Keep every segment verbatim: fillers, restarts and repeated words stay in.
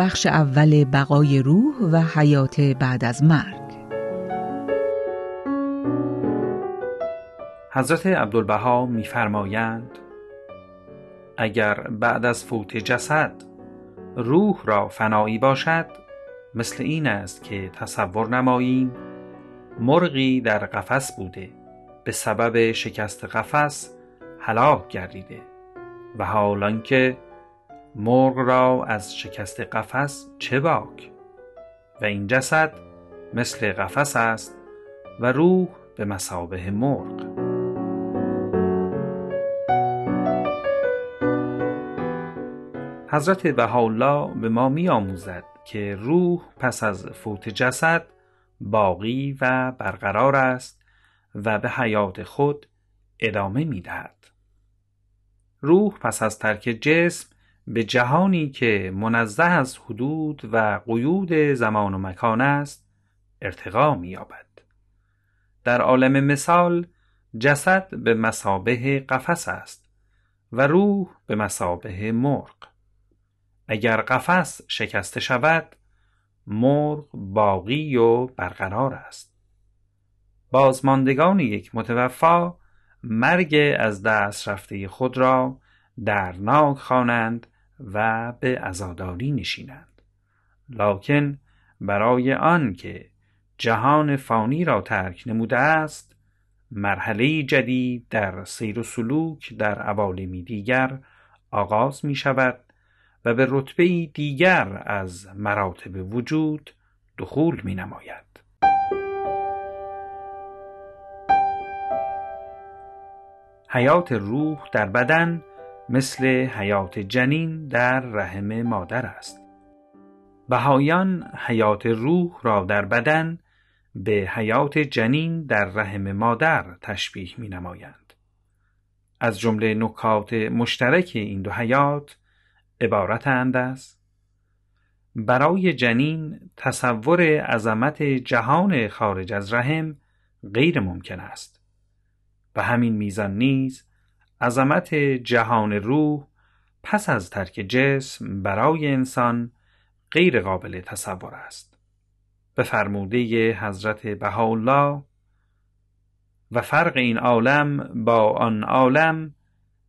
بخش اول بقای روح و حیات بعد از مرگ. حضرت عبدالبها می‌فرمایند اگر بعد از فوت جسد روح را فنایی باشد، مثل این است که تصور نماییم مرغی در قفس بوده، به سبب شکست قفس هلاک گردیده و حال آنکه مرغ را از شکست قفس چه باک، و این جسد مثل قفس است و روح به مثابه مرغ. حضرت بهاءالله به ما می آموزد که روح پس از فوت جسد باقی و برقرار است و به حیات خود ادامه می دهد. روح پس از ترک جسم به جهانی که منزه از حدود و قیود زمان و مکان است ارتقا می یابد. در عالم مثال جسد به مثابه قفس است و روح به مثابه مرغ. اگر قفس شکسته شود، مرغ باقی و برقرار است. بازماندگان یک متوفا مرگ از دست رفته خود را درناک خوانند و به عزاداری نشینند، لکن برای آن که جهان فانی را ترک نموده است، مرحله جدید در سیر و سلوک در عوالمی دیگر آغاز می شود و به رتبه دیگر از مراتب وجود دخول می نماید. حیات روح در بدن مثل حیات جنین در رحم مادر است. بهایان حیات روح را در بدن به حیات جنین در رحم مادر تشبیه می نمایند. از جمله نکات مشترک این دو حیات عبارتند از: برای جنین تصور عظمت جهان خارج از رحم غیر ممکن است. به همین میزان نیز عظمت جهان روح پس از ترک جسم برای انسان غیر قابل تصور است. به فرموده حضرت بهاءالله: و فرق این عالم با آن عالم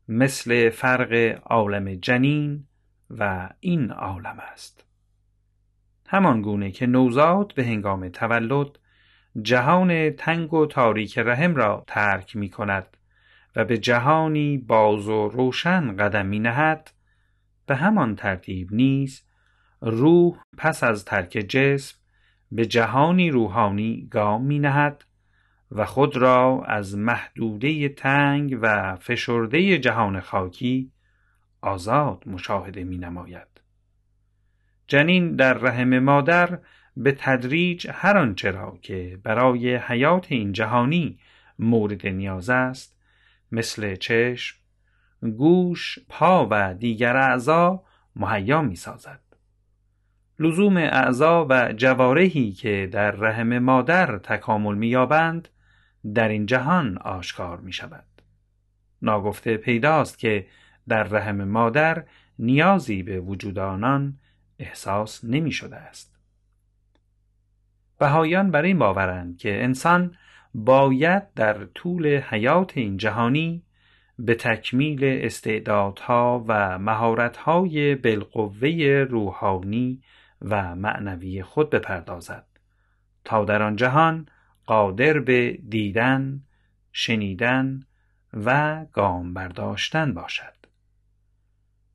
مثل فرق عالم جنین و این عالم است. همان گونه که نوزاد به هنگام تولد جهان تنگ و تاریک رحم را ترک می کند و به جهانی باز و روشن قدم می نهد، به همان ترتیب نیز روح پس از ترک جسم به جهانی روحانی گام می نهد و خود را از محدوده تنگ و فشرده جهان خاکی آزاد مشاهده می نماید. جنین در رحم مادر به تدریج هر آنچه را که برای حیات این جهانی مورد نیاز است، مثل چشم، گوش، پا و دیگر اعضا مهیا می سازد. لزوم اعضا و جوارحی که در رحم مادر تکامل می یابند در این جهان آشکار می شود. ناگفته پیداست که در رحم مادر نیازی به وجود آنان احساس نمی شده است. بهایان بر این باورند که انسان باید در طول حیات این جهانی به تکمیل استعدادها و مهارت‌های بالقوه روحانی و معنوی خود بپردازد تا در آن جهان قادر به دیدن، شنیدن و گام برداشتن باشد.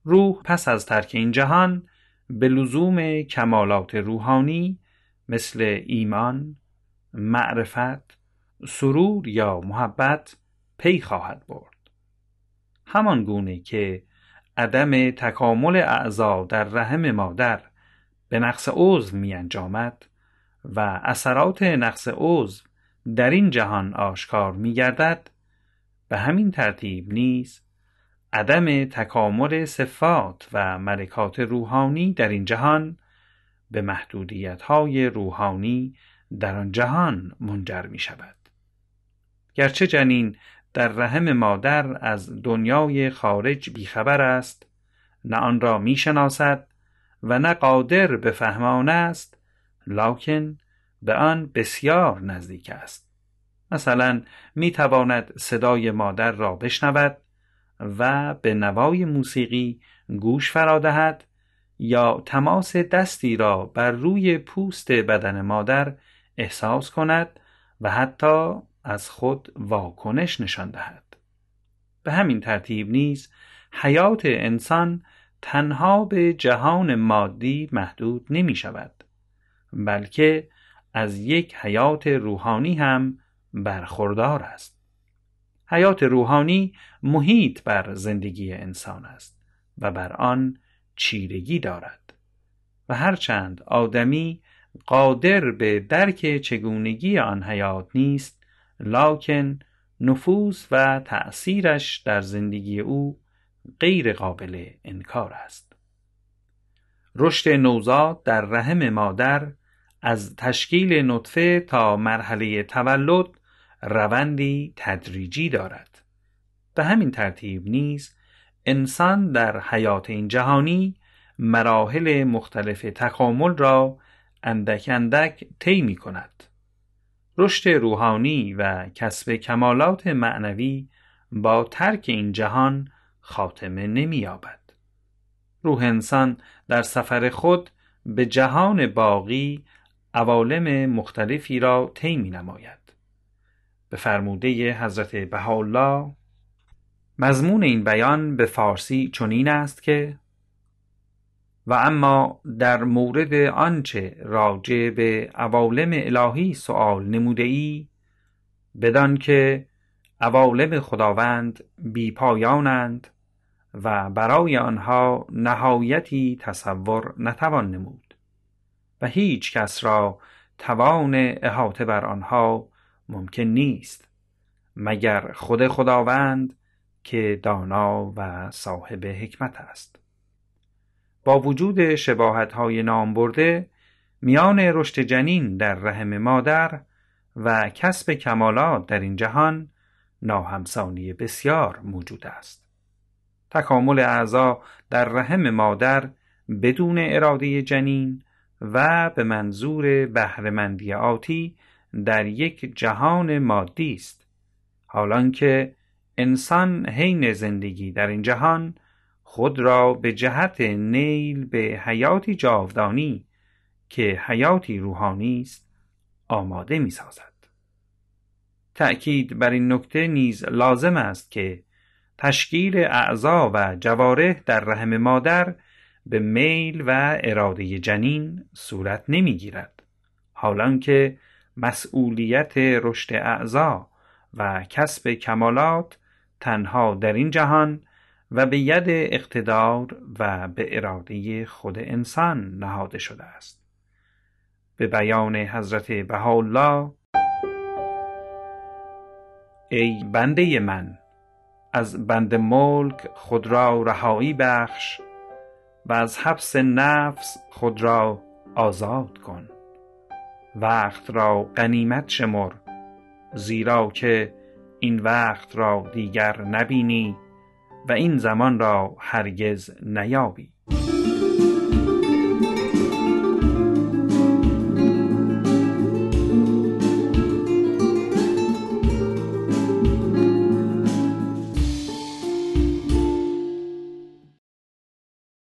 روح پس از ترک این جهان به لزوم کمالات روحانی مثل ایمان، معرفت، سرور یا محبت پی خواهد برد. همان گونه که عدم تکامل اعضا در رحم مادر به نقص عضو می انجامد و اثرات نقص عضو در این جهان آشکار می گردد، به همین ترتیب نیز عدم تکامل صفات و ملکات روحانی در این جهان به محدودیت‌های روحانی در آن جهان منجر می شود. گرچه جنین در رحم مادر از دنیای خارج بیخبر است، نه آن را می شناسد و نه قادر به فهمان است، لکن به آن بسیار نزدیک است. مثلا می تواند صدای مادر را بشنود و به نوای موسیقی گوش فرا دهد یا تماس دستی را بر روی پوست بدن مادر احساس کند و حتی از خود واکنش نشان دهد. به همین ترتیب نیز حیات انسان تنها به جهان مادی محدود نمی شود، بلکه از یک حیات روحانی هم برخوردار است. حیات روحانی محیط بر زندگی انسان است و بر آن چیرگی دارد و هرچند آدمی قادر به درک چگونگی آن حیات نیست، لکن نفوذ و تأثیرش در زندگی او غیر قابل انکار است. رشد نوزاد در رحم مادر از تشکیل نطفه تا مرحله تولد روندی تدریجی دارد. به همین ترتیب نیز انسان در حیات این جهانی مراحل مختلف تکامل را اندک اندک طی می‌کند. رشد روحانی و کسب کمالات معنوی با ترک این جهان خاتمه نمی‌یابد. روح انسان در سفر خود به جهان باقی عوالم مختلفی را طی می‌نماید. به فرموده حضرت بهاءالله مضمون این بیان به فارسی چنین است که: و اما در مورد آنچه راجع به عوالم الهی سؤال نموده ای، بدان که عوالم خداوند بی پایانند و برای آنها نهایتی تصور نتوان نمود و هیچ کس را توان احاطه بر آنها ممکن نیست مگر خود خداوند که دانا و صاحب حکمت است. با وجود شباهت‌های نامبرده میان رشد جنین در رحم مادر و کسب کمالات در این جهان ناهمسانی بسیار موجود است. تکامل اعضا در رحم مادر بدون اراده جنین و به منظور بهره‌مندی آتی در یک جهان مادی است، حالانکه انسان حین زندگی در این جهان خود را به جهت نیل به حیاتی جاودانی که حیاتی روحانی است آماده می سازد. تأکید بر این نکته نیز لازم است که تشکیل اعضا و جوارح در رحم مادر به میل و اراده جنین صورت نمی گیرد، حالانکه مسئولیت رشد اعضا و کسب کمالات تنها در این جهان و به ید اقتدار و به اراده خود انسان نهاده شده است. به بیان حضرت بهاءالله: ای بنده من، از بند ملک خود را رهایی بخش و از حبس نفس خود را آزاد کن. وقت را غنیمت شمر، زیرا که این وقت را دیگر نبینی و این زمان را هرگز نیابی.